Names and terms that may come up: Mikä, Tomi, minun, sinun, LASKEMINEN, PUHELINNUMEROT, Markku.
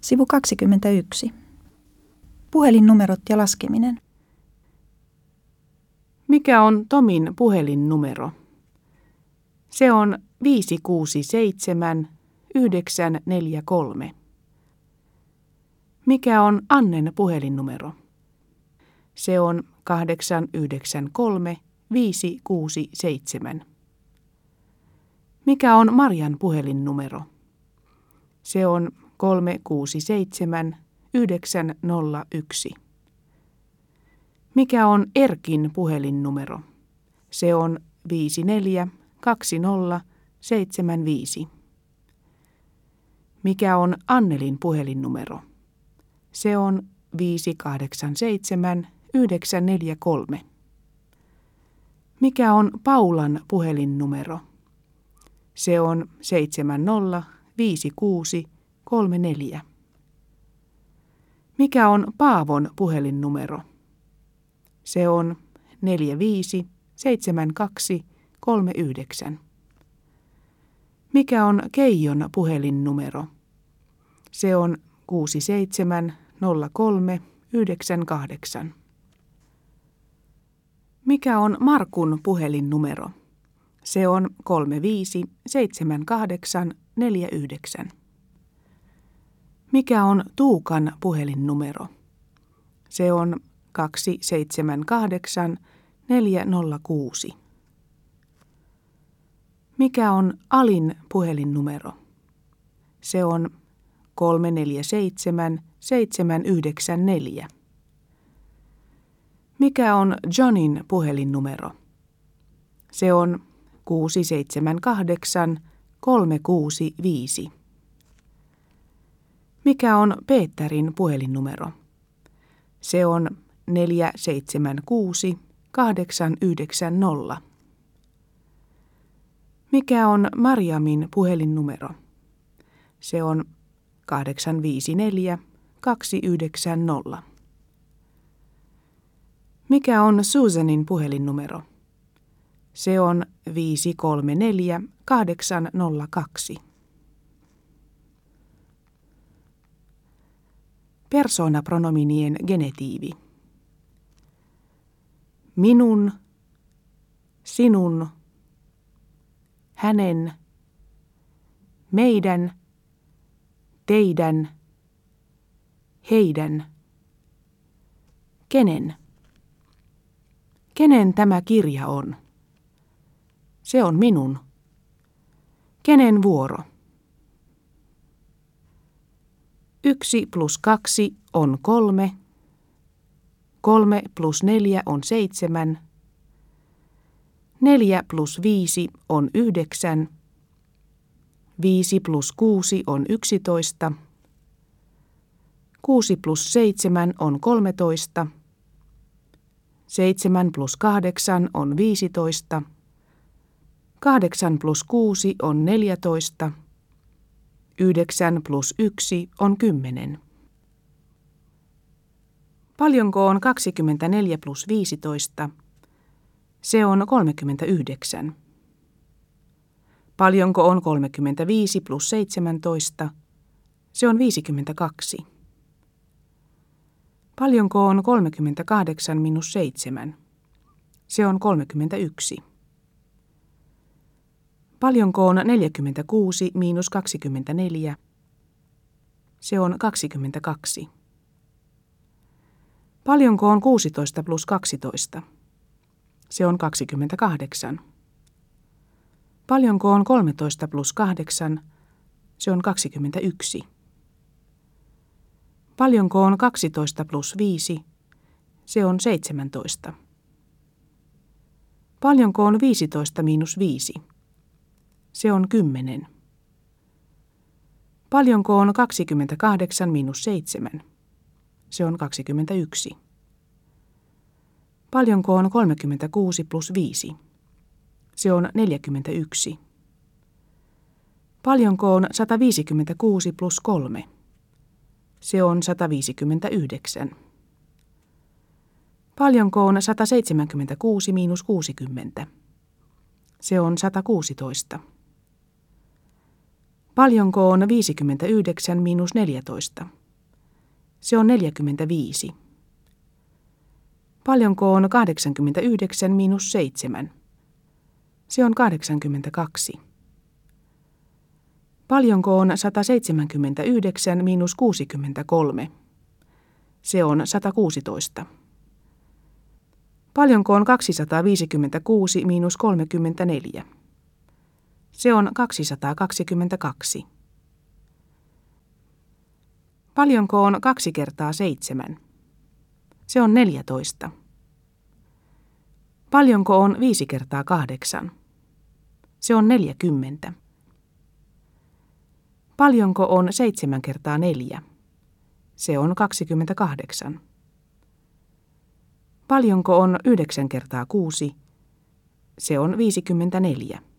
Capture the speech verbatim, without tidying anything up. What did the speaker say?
Sivu kaksikymmentäyksi. Puhelinnumerot ja laskeminen. Mikä on Tomin puhelinnumero? Se on viisi kuusi seitsemän yhdeksän neljä kolme. Mikä on Annen puhelinnumero? Se on kahdeksan yhdeksän kolme viisi kuusi seitsemän. Mikä on Marjan puhelinnumero? Se on kolme kuusi seitsemän yhdeksän nolla yksi. Mikä on Erkin puhelinnumero? Se on viisi neljä kaksi nolla seitsemän viisi. Mikä on Annelin puhelinnumero? Se on viisi kahdeksan seitsemän yhdeksän neljä kolme. Mikä on Paulan puhelinnumero? Se on seitsemän nolla viisi kuusi kolme neljä. Mikä on Paavon puhelinnumero? Se on neljä viisi seitsemän kaksi kolme yhdeksän. Mikä on Keijon puhelinnumero? Se on kuusi seitsemän nolla kolme yhdeksän kahdeksan. Mikä on Markun puhelinnumero? Se on kolme viisi seitsemän kahdeksan neljä yhdeksän. Mikä on Tuukan puhelinnumero? Se on kaksi seitsemän kahdeksan neljä nolla kuusi. Mikä on Alin puhelinnumero? Se on kolme neljä seitsemän seitsemän yhdeksän neljä. Mikä on Johnin puhelinnumero? Se on kuusi seitsemän kahdeksan kolme kuusi viisi. Mikä on Peeterin puhelinnumero? Se on neljä seitsemän kuusi kahdeksan yhdeksän nolla. Mikä on Marjamin puhelinnumero? Se on kahdeksan viisi neljä kaksi yhdeksän nolla. Mikä on Susanin puhelinnumero? Se on viisi kolme neljä kahdeksan nolla kaksi. Persoonapronominien genetiivi. Minun, sinun, hänen, meidän, teidän, heidän, kenen. Kenen tämä kirja on? Se on minun. Kenen vuoro? Yksi plus kaksi on kolme. Kolme plus neljä on seitsemän. Neljä plus viisi on yhdeksän. Viisi plus kuusi on yksitoista. Kuusi plus seitsemän on kolmetoista. Seitsemän plus kahdeksan on viisitoista. Kahdeksan plus kuusi on neljätoista. Yhdeksän plus yksi on kymmenen. Paljonko on kaksikymmentäneljä plus viisitoista? Se on kolmekymmentäyhdeksän. Paljonko on kolmekymmentäviisi plus seitsemäntoista? Se on viisikymmentäkaksi. Paljonko on kolmekymmentäkahdeksan minus seitsemän? Se on kolmekymmentäyksi. Paljonko on neljäkymmentäkuusi miinus kaksikymmentäneljä? Se on kaksikymmentäkaksi. Paljonko on kuusitoista plus kaksitoista? Se on kaksikymmentäkahdeksan. Paljonko on kolmetoista plus kahdeksan? Se on kaksikymmentäyksi. Paljonko on kaksitoista plus viisi? Se on seitsemäntoista. Paljonko on viisitoista miinus viisi? Se on kymmenen. Paljonko on kaksikymmentäkahdeksan miinus seitsemän? Se on kaksikymmentäyksi. Paljonko on kolmekymmentäkuusi plus viisi? Se on neljäkymmentäyksi. Paljonko on sataviisikymmentäkuusi plus kolme? Se on sataviisikymmentäyhdeksän. Paljonko on sataseitsemänkymmentäkuusi miinus kuusikymmentä? Se on satakuusitoista. Paljonko on viisikymmentäyhdeksän miinus neljätoista? Se on neljäkymmentäviisi. Paljonko on kahdeksankymmentäyhdeksän miinus seitsemän? Se on kahdeksankymmentäkaksi. Paljonko on sataseitsemänkymmentäyhdeksän miinus kuusikymmentäkolme? Se on satakuusitoista. Paljonko on kaksisataaviisikymmentäkuusi miinus kolmekymmentäneljä? Se on kaksisataakaksikymmentäkaksi. Paljonko on kaksi kertaa seitsemän? Se on neljätoista. Paljonko on viisi kertaa kahdeksan? Se on neljäkymmentä. Paljonko on seitsemän kertaa neljä? Se on kaksikymmentäkahdeksan. Paljonko on yhdeksän kertaa kuusi? Se on viisikymmentäneljä.